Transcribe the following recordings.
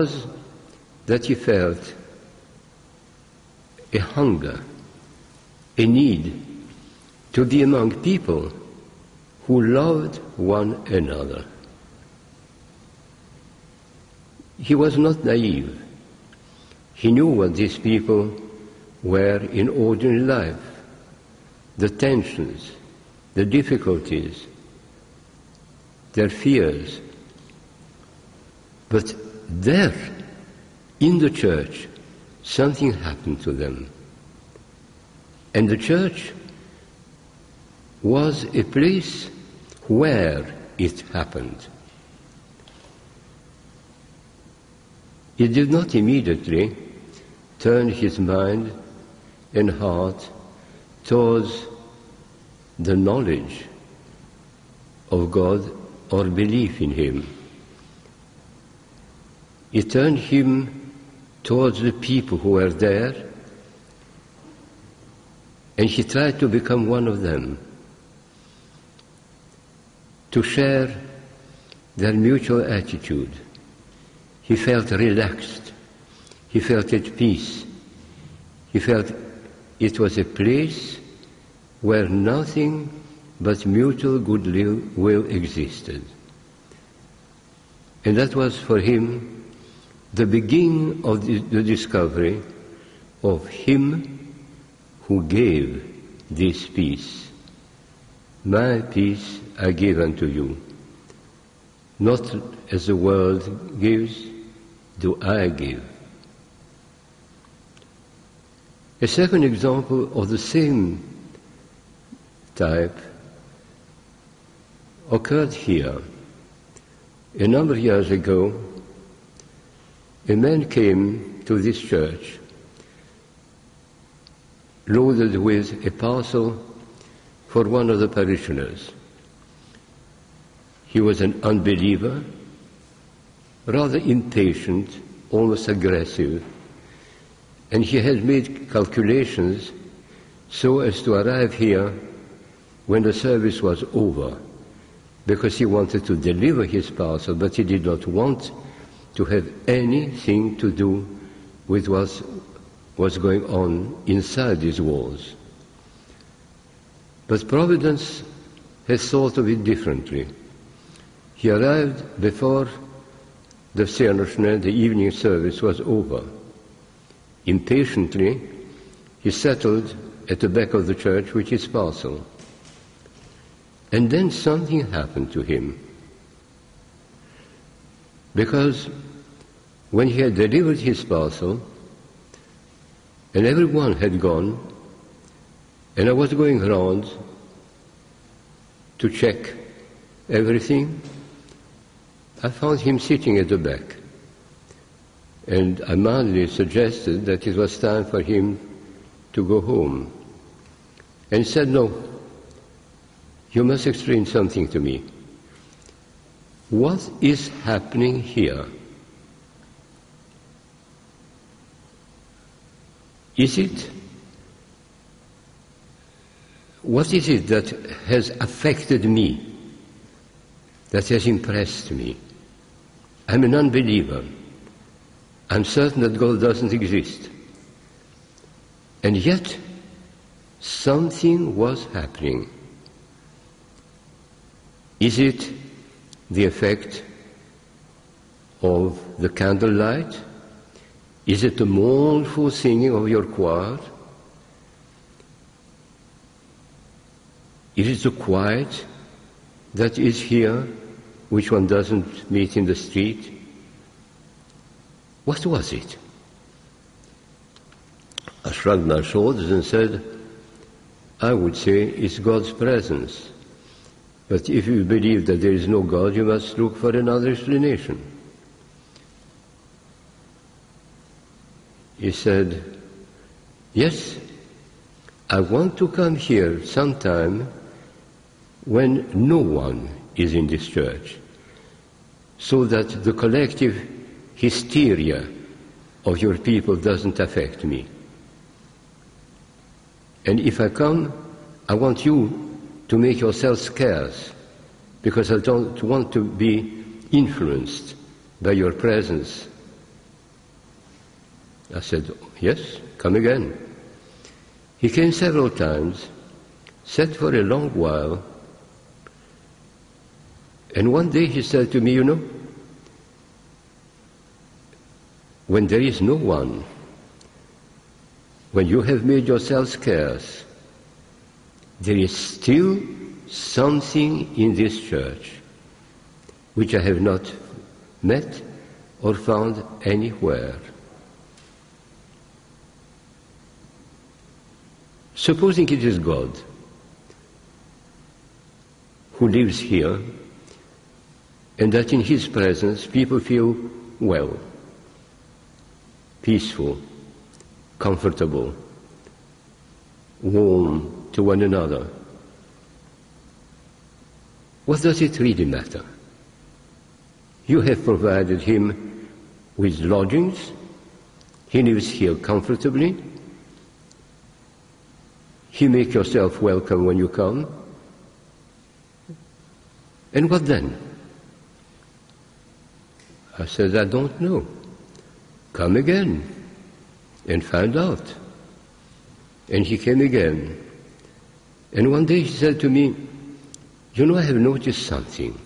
was that you felt a hunger, a need to be among people who loved one another. He was not naive. He knew what these people were in ordinary life, the tensions, the difficulties, their fears. But there, in the church, something happened to them. And the church was a place where it happened. He did not immediately turn his mind and heart towards the knowledge of God or belief in Him. He turned him towards the people who were there, and he tried to become one of them, to share their mutual attitude. He felt relaxed. He felt at peace. He felt it was a place where nothing but mutual goodwill existed. And that was for him the beginning of the discovery of Him who gave this peace. My peace I give unto you. Not as the world gives, do I give. A second example of the same type occurred here. A number of years ago, a man came to this church loaded with a parcel for one of the parishioners. He was an unbeliever, rather impatient, almost aggressive, and he had made calculations so as to arrive here when the service was over, because he wanted to deliver his parcel, but he did not want to have anything to do with what was going on inside these walls. But Providence has thought of it differently. He arrived before the Sehnungstunde, the evening service, was over. Impatiently, he settled at the back of the church with his parcel. And then something happened to him. Because when he had delivered his parcel, and everyone had gone, and I was going round to check everything, I found him sitting at the back. And I mildly suggested that it was time for him to go home. And he said, "No, you must explain something to me. What is happening here? What is it that has affected me, that has impressed me? I'm an unbeliever. I'm certain that God doesn't exist. And yet, something was happening. Is it the effect of the candlelight? Is it the mournful singing of your choir? Is it the quiet that is here, which one doesn't meet in the street? What was it?" I shrugged my shoulders and said, "I would say it's God's presence. But if you believe that there is no God, you must look for another explanation." He said, "Yes, I want to come here sometime when no one is in this church, so that the collective hysteria of your people doesn't affect me. And if I come, I want you to make yourself scarce, because I don't want to be influenced by your presence I said, yes, come again. He came several times, sat for a long while, and one day he said to me, you know, when there is no one, when you have made yourself scarce, there is still something in this church which I have not met or found anywhere. Supposing it is God who lives here, and that in His presence people feel well, peaceful, comfortable, warm to one another. What does it really matter? You have provided him with lodgings, he lives here comfortably, you make yourself welcome when you come, and what then? I said, I don't know. Come again and find out. And he came again. And one day he said to me, you know, I have noticed something.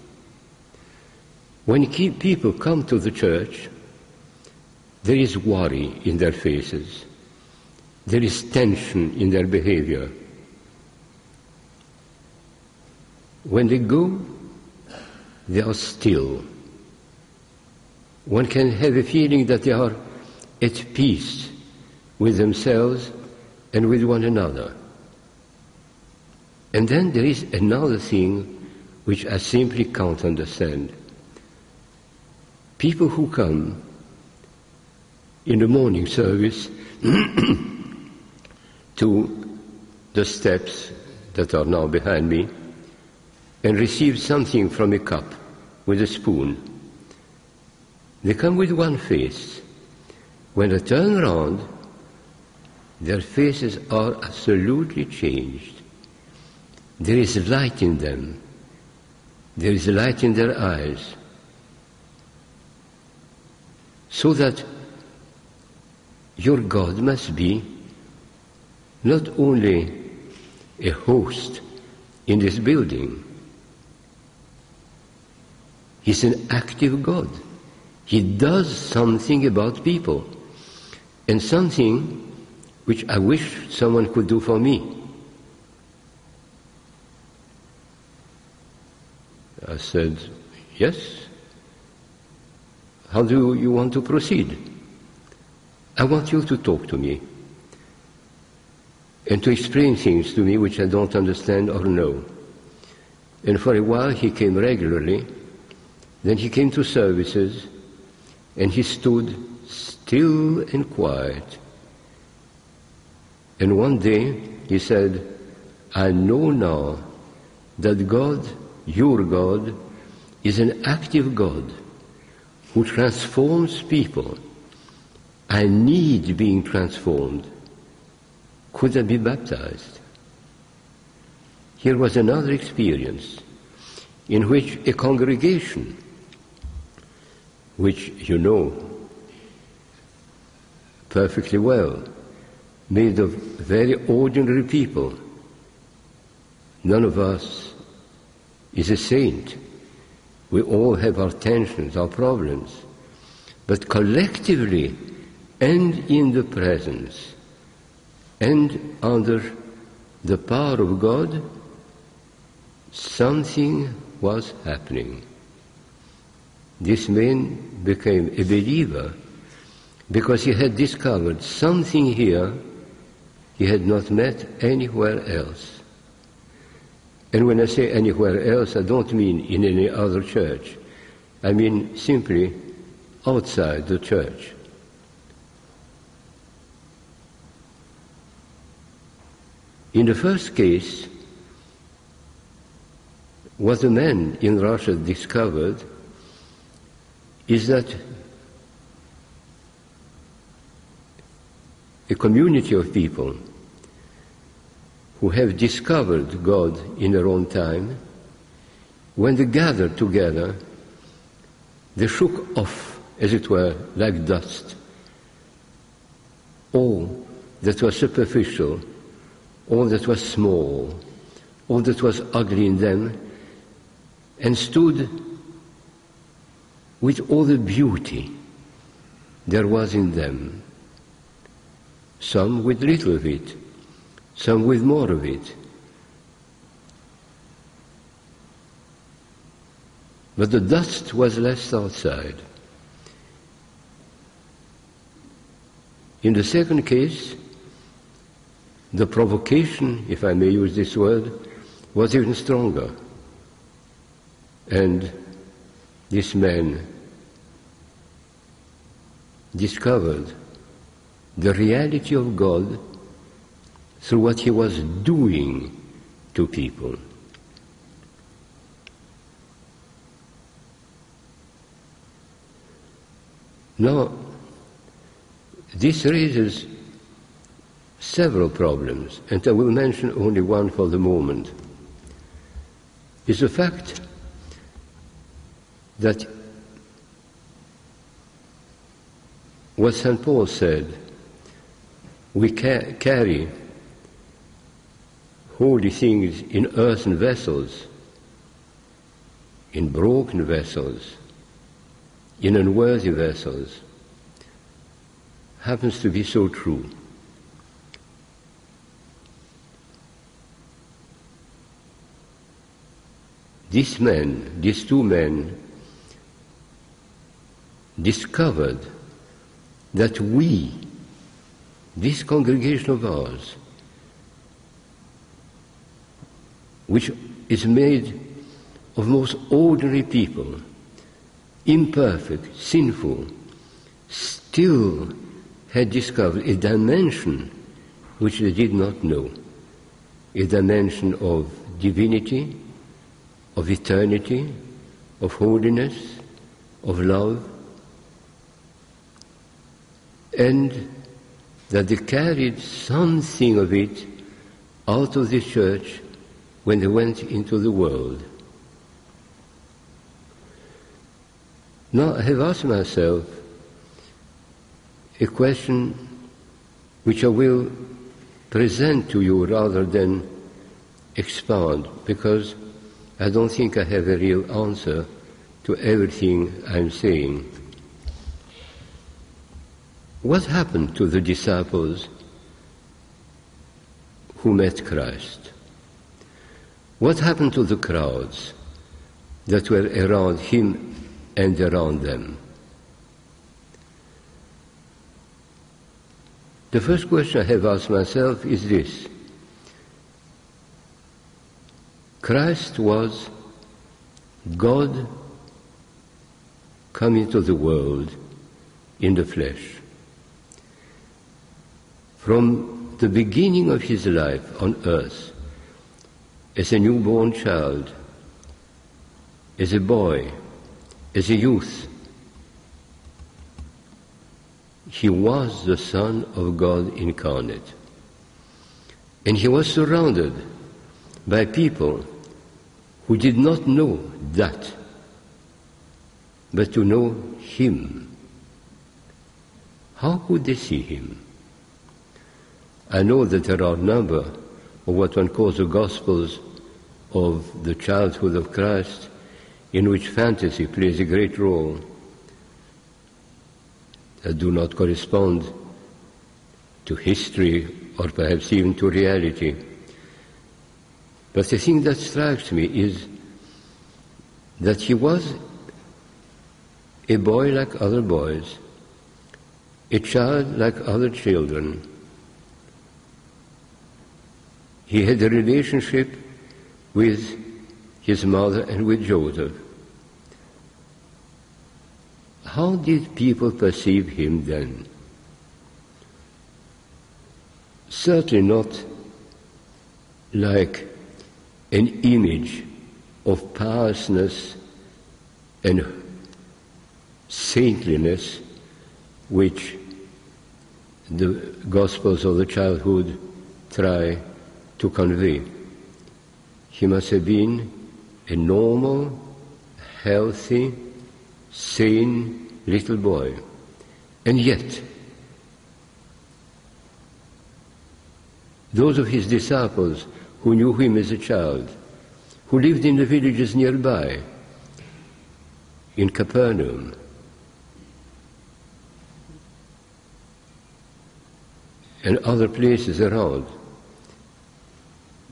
When people come to the church, there is worry in their faces. There is tension in their behavior. When they go, they are still. One can have a feeling that they are at peace with themselves and with one another. And then there is another thing which I simply can't understand. People who come in the morning service to the steps that are now behind me and receive something from a cup with a spoon. They come with one face. When I turn around, their faces are absolutely changed. There is light in them. There is light in their eyes. So that your God must be not only a host in this building, He's an active God. He does something about people, and something which I wish someone could do for me. I said, yes. How do you want to proceed? I want you to talk to me and to explain things to me which I don't understand or know. And for a while he came regularly, then he came to services, and he stood still and quiet. And one day he said, I know now that God, your God, is an active God who transforms people. I need being transformed. Could I be baptized? Here was another experience in which a congregation, which you know perfectly well, made of very ordinary people. None of us is a saint. We all have our tensions, our problems. But collectively, and in the presence, and under the power of God, something was happening. This man became a believer because he had discovered something here he had not met anywhere else. And when I say anywhere else, I don't mean in any other church. I mean simply outside the church. In the first case, what a man in Russia discovered is that a community of people who have discovered God in their own time, when they gathered together, they shook off, as it were, like dust, all that was superficial, all that was small, all that was ugly in them, and stood with all the beauty there was in them, some with little of it, some with more of it. But the dust was left outside. In the second case, the provocation, if I may use this word, was even stronger. And this man discovered the reality of God through what he was doing to people. Now, this raises several problems, and I will mention only one for the moment. It's the fact that what St. Paul said, we carry holy things in earthen vessels, in broken vessels, in unworthy vessels, happens to be so true. This man, these two men, discovered that we, this congregation of ours, which is made of most ordinary people, imperfect, sinful, still had discovered a dimension which they did not know, a dimension of divinity, of eternity, of holiness, of love, and that they carried something of it out of the church when they went into the world. Now, I have asked myself a question which I will present to you rather than expound, because I don't think I have a real answer to everything I'm saying. What happened to the disciples who met Christ? What happened to the crowds that were around him and around them? The first question I have asked myself is this: Christ was God coming to the world in the flesh. From the beginning of his life on earth, as a newborn child, as a boy, as a youth, he was the Son of God incarnate. And he was surrounded by people who did not know that, but to know him. How could they see him? I know that there are a number of what one calls the Gospels of the childhood of Christ, in which fantasy plays a great role, that do not correspond to history or perhaps even to reality. But the thing that strikes me is that he was a boy like other boys, a child like other children. He had a relationship with his mother and with Joseph. How did people perceive him then? Certainly not like an image of piousness and saintliness which the Gospels of the childhood try to convey. He must have been a normal, healthy, sane little boy. And yet, those of his disciples who knew him as a child, who lived in the villages nearby, in Capernaum. And other places around,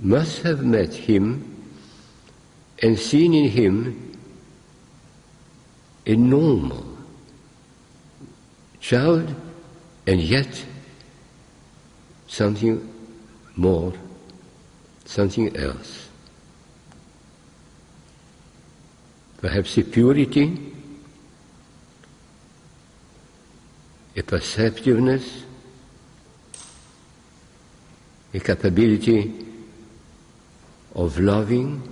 must have met him and seen in him a normal child, and yet something more, something else. Perhaps a purity, a perceptiveness, a capability of loving,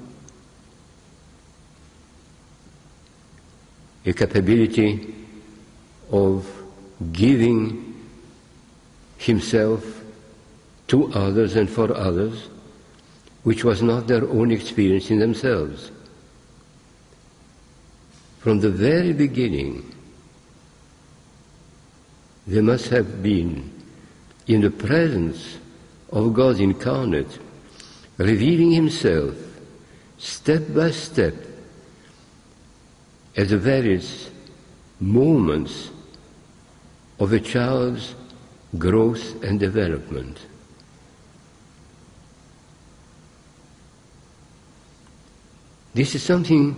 a capability of giving himself to others and for others, which was not their own experience in themselves. From the very beginning, they must have been in the presence of God incarnate, revealing himself step by step at the various moments of a child's growth and development. This is something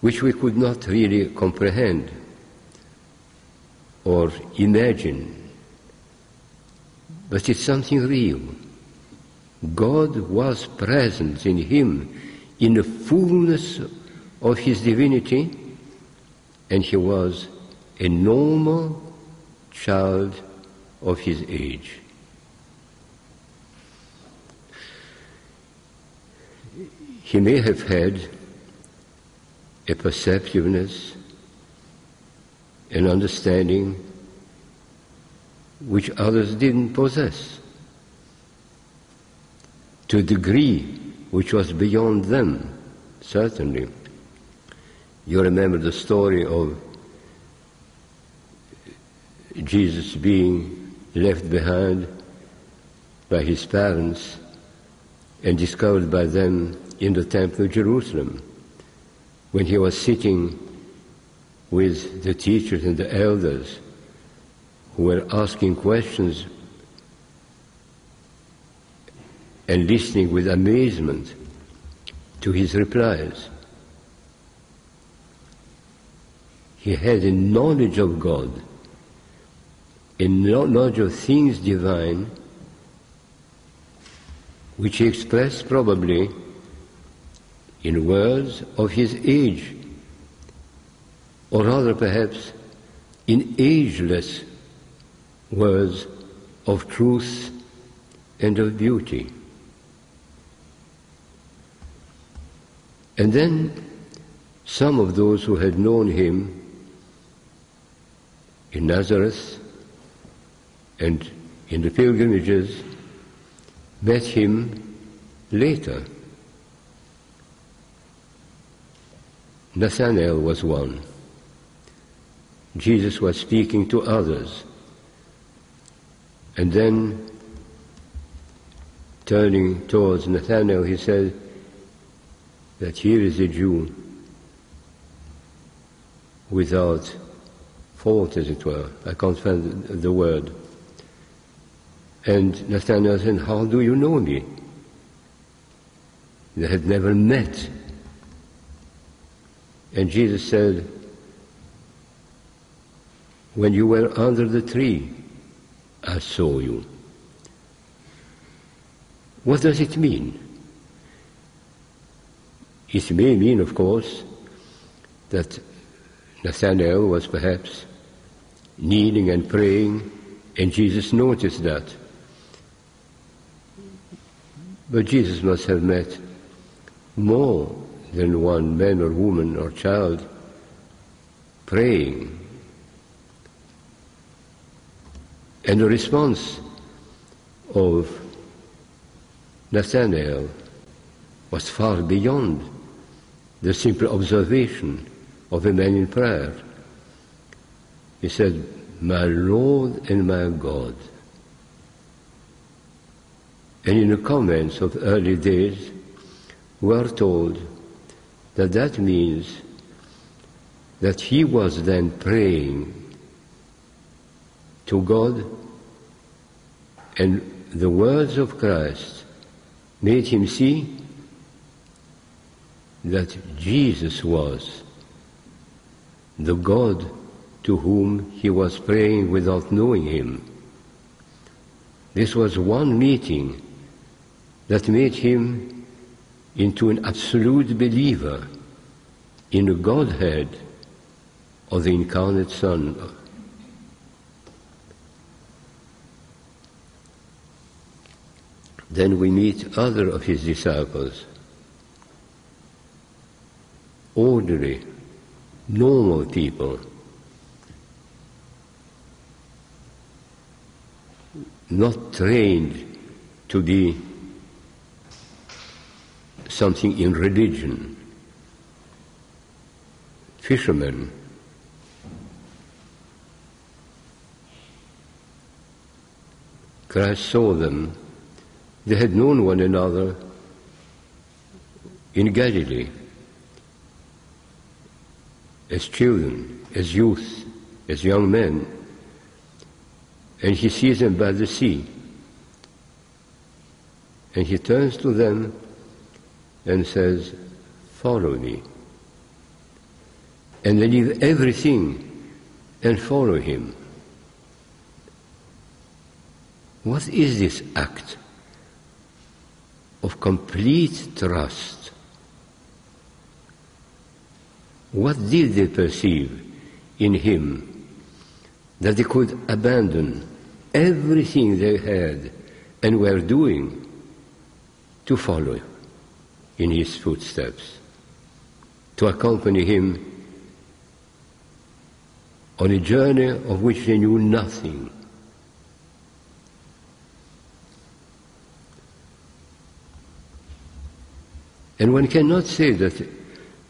which we could not really comprehend or imagine. But it's something real. God was present in him in the fullness of his divinity, and he was a normal child of his age. He may have had a perceptiveness, an understanding, which others didn't possess, to a degree which was beyond them, certainly. You remember the story of Jesus being left behind by his parents and discovered by them in the Temple of Jerusalem, when he was sitting with the teachers and the elders who were asking questions and listening with amazement to his replies. He had a knowledge of God, a knowledge of things divine, which he expressed probably in words of his age, or rather perhaps in ageless words of truth and of beauty. And then some of those who had known him in Nazareth and in the pilgrimages met him later. Nathanael was one. Jesus was speaking to others, and then, turning towards Nathanael, he said that here is a Jew without fault, as it were. I can't find the word. And Nathanael said, "How do you know me?" They had never met. And Jesus said, "When you were under the tree, I saw you." What does it mean? It may mean, of course, that Nathanael was perhaps kneeling and praying, and Jesus noticed that. But Jesus must have met more than one man or woman or child praying. And the response of Nathanael was far beyond the simple observation of a man in prayer. He said, "My Lord and my God." and in the comments of early days, we are told that that means that he was then praying to God, and the words of Christ made him see that Jesus was the God to whom he was praying without knowing him. This was one meeting that made him into an absolute believer in the Godhead of the Incarnate Son. Then we meet other of his disciples, ordinary, normal people, not trained to be something in religion, fishermen, Christ saw them. They had known one another in Galilee, as children, as youth, as young men, and he sees them by the sea. And he turns to them and says, "Follow me." And they leave everything and follow him. What is this act of complete trust? What did they perceive in him that they could abandon everything they had and were doing to follow in his footsteps, to accompany him on a journey of which they knew nothing? And one cannot say that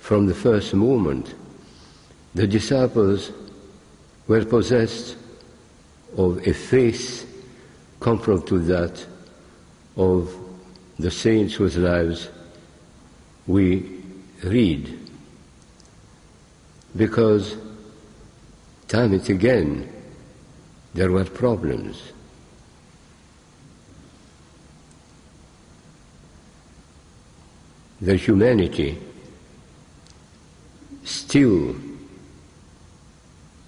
from the first moment the disciples were possessed of a faith comparable to that of the saints whose lives we read, because time and again there were problems. Their humanity, still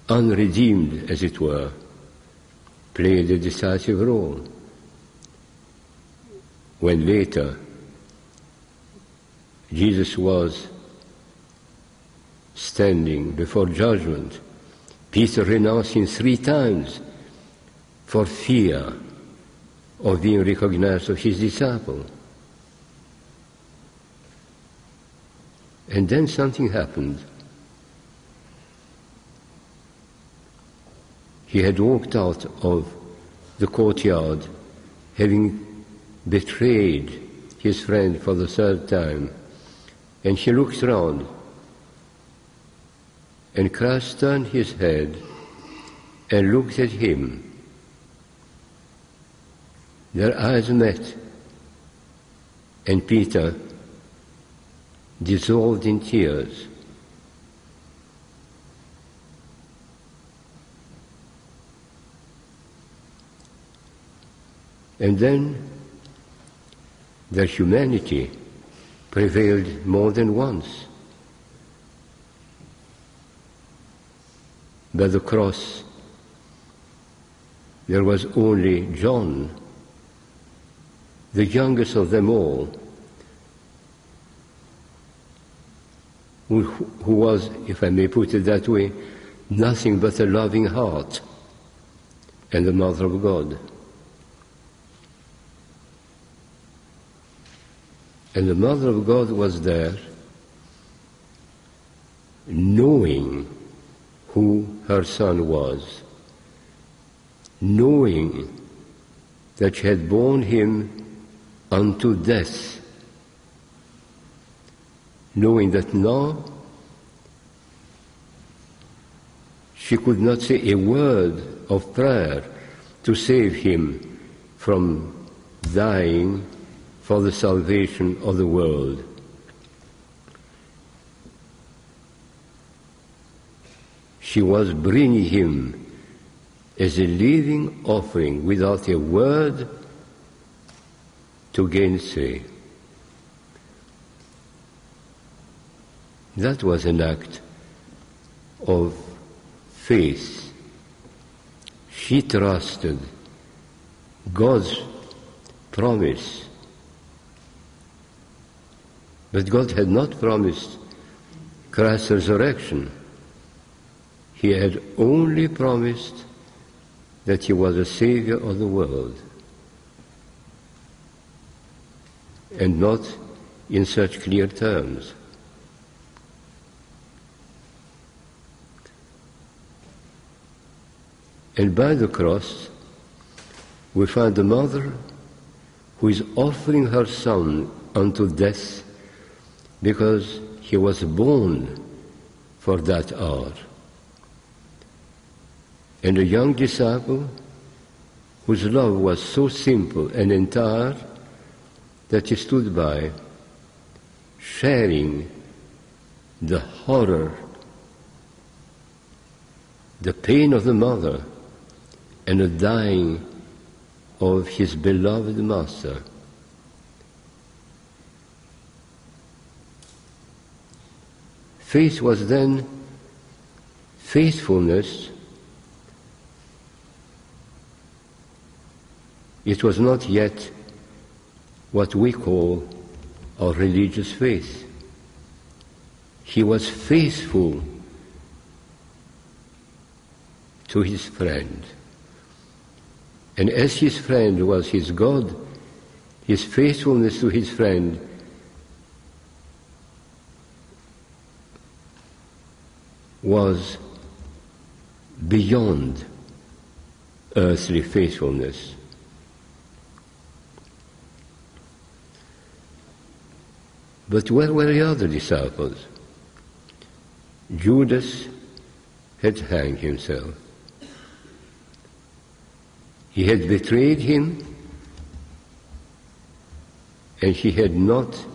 unredeemed as it were, played a decisive role when later Jesus was standing before judgment, Peter renounced him 3 times for fear of being recognized as his disciple. And then something happened. He had walked out of the courtyard, having betrayed his friend for the 3rd time, and he looked round, and Christ turned his head and looked at him. Their eyes met, and Peter dissolved in tears. And then their humanity prevailed more than once. By the cross, there was only John, the youngest of them all, who was, if I may put it that way, nothing but a loving heart and the Mother of God. And the Mother of God was there, knowing who her Son was, knowing that she had borne him unto death, knowing that now she could not say a word of prayer to save him from dying for the salvation of the world. She was bringing him as a living offering without a word to gainsay. That was an act of faith. She trusted God's promise. But God had not promised Christ's resurrection. He had only promised that he was the Savior of the world. And not in such clear terms. And by the cross, we find the mother who is offering her son unto death because he was born for that hour. And a young disciple whose love was so simple and entire that he stood by, sharing the horror, the pain of the mother, and the dying of his beloved master. Faith was then faithfulness. It was not yet what we call our religious faith. He was faithful to his friend. And as his friend was his God, his faithfulness to his friend was beyond earthly faithfulness. But where were the other disciples? Judas had hanged himself. He had betrayed him, and he had not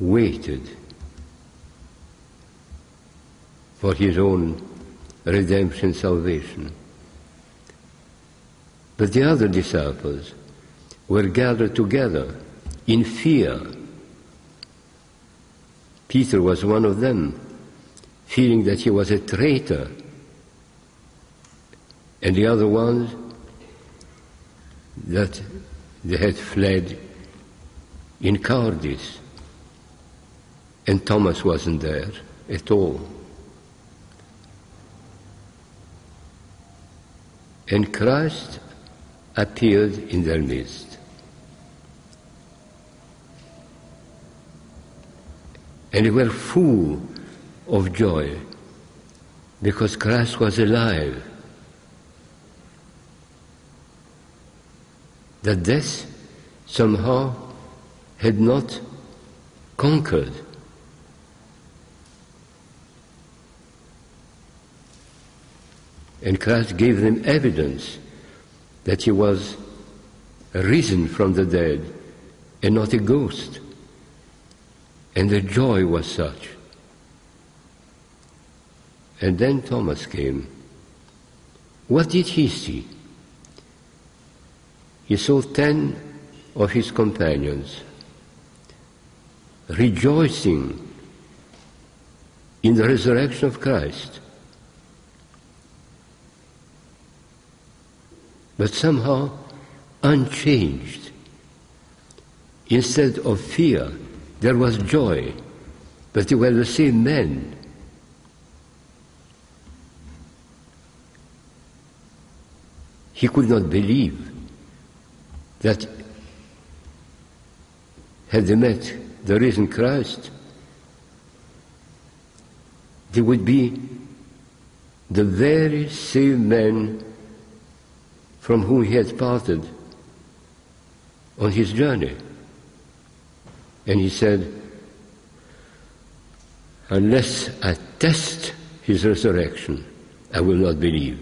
waited for his own redemption, salvation. But the other disciples were gathered together in fear. Peter was one of them, feeling that he was a traitor. And the other ones, that they had fled in cowardice. And Thomas wasn't there at all. And Christ appeared in their midst. And they were full of joy because Christ was alive. That death somehow had not conquered. And Christ gave them evidence that he was risen from the dead and not a ghost. And their joy was such. And then Thomas came. What did he see? He saw 10 of his companions rejoicing in the resurrection of Christ. But somehow unchanged. Instead of fear, there was joy, but they were the same men. He could not believe that had they met the risen Christ, they would be the very same men from whom he had parted on his journey. And he said, unless I test his resurrection, I will not believe.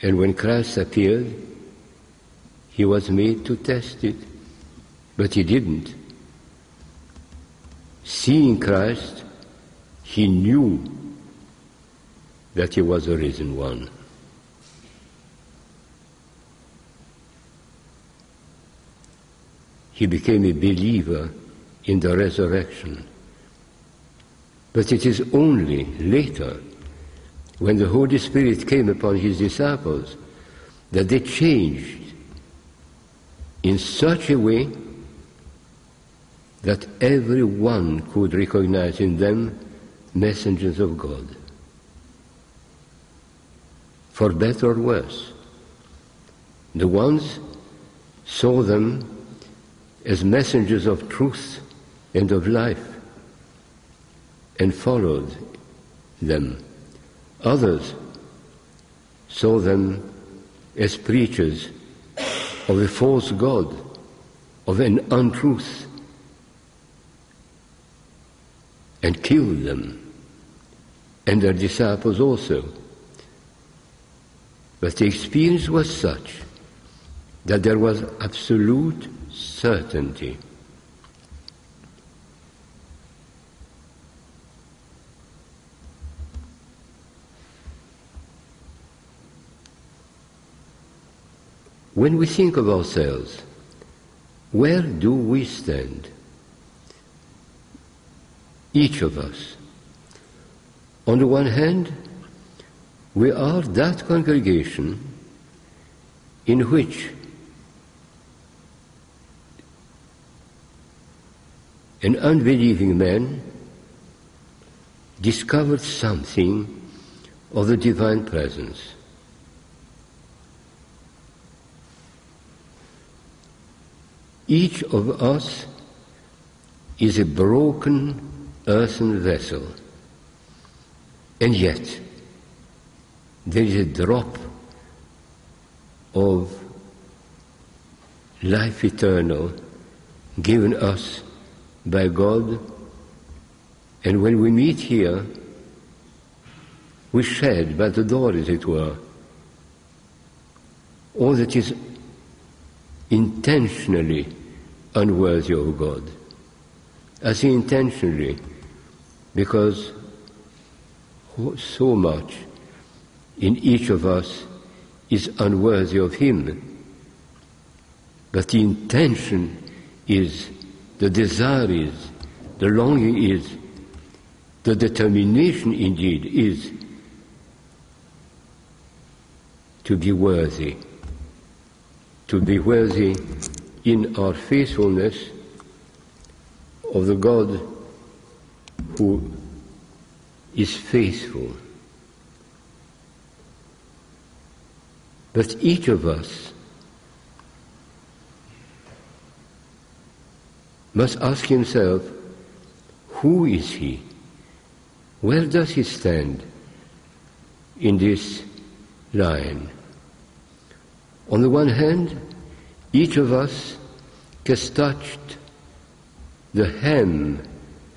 And when Christ appeared, He was made to test it, but he didn't. Seeing Christ, he knew that he was the risen one. He became a believer in the resurrection. But it is only later, when the Holy Spirit came upon his disciples, that they changed in such a way that everyone could recognize in them messengers of God, for better or worse. The ones saw them as messengers of truth and of life, and followed them. Others saw them as preachers of a false god, of an untruth, and killed them, and their disciples also. But the experience was such that there was absolute certainty. When we think of ourselves, where do we stand? Each of us. On the one hand, we are that congregation in which an unbelieving man discovered something of the divine presence. Each of us is a broken earthen vessel, and yet there is a drop of life eternal given us by God, and when we meet here, we shed by the door, as it were, all that is intentionally unworthy of God. I say intentionally because so much in each of us is unworthy of Him, but the intention is, the desire is, the longing is, the determination indeed is to be worthy. To be worthy in our faithfulness of the God who is faithful. But each of us must ask himself, who is he? Where does he stand in this line? On the one hand, each of us has touched the hem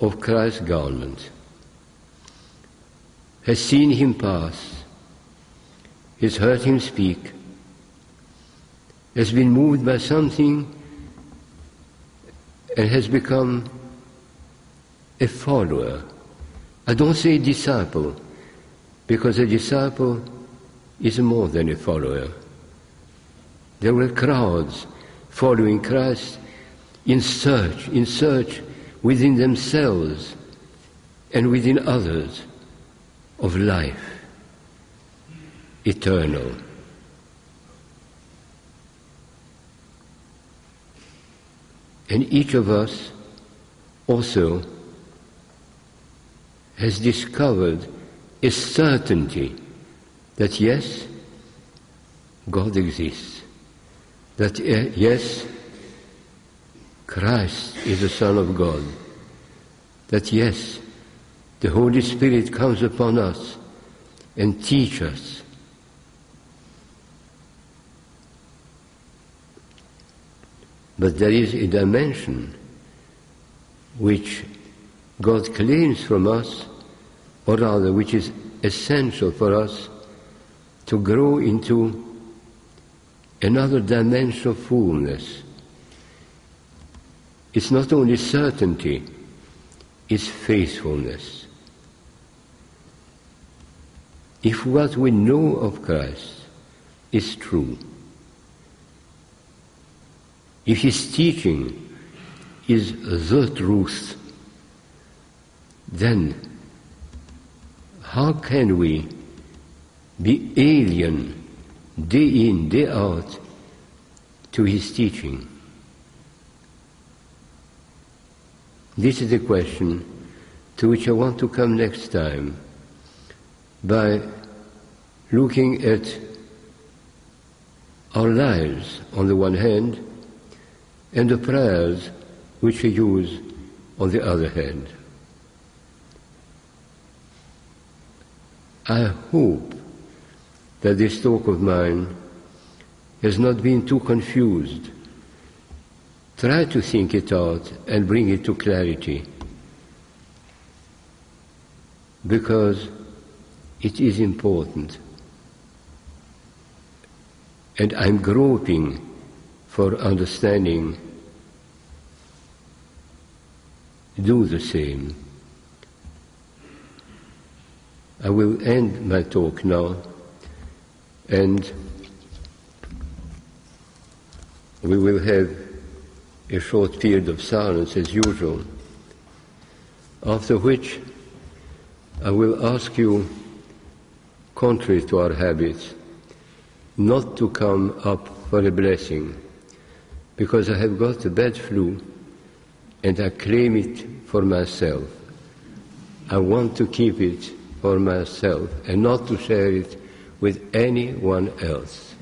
of Christ's garment, has seen him pass, has heard him speak, has been moved by something, and has become a follower. I don't say disciple, because a disciple is more than a follower. There were crowds following Christ in search within themselves and within others of life eternal. And each of us also has discovered a certainty that yes, God exists, that yes, Christ is the Son of God, that yes, the Holy Spirit comes upon us and teaches us. But there is a dimension which God claims from us, or rather which is essential for us to grow into another dimension of fullness. It's not only certainty, it's faithfulness. If what we know of Christ is true, if his teaching is the truth, then how can we be alien day in, day out to his teaching? This is the question to which I want to come next time by looking at our lives on the one hand and the prayers which we use on the other hand. I hope that this talk of mine has not been too confused. Try to think it out and bring it to clarity, because it is important. And I'm groping for understanding. Do the same. I will end my talk now, and we will have a short period of silence as usual, after which I will ask you, contrary to our habits, not to come up for a blessing, because I have got a bad flu and I claim it for myself. I want to keep it for myself and not to share it with anyone else.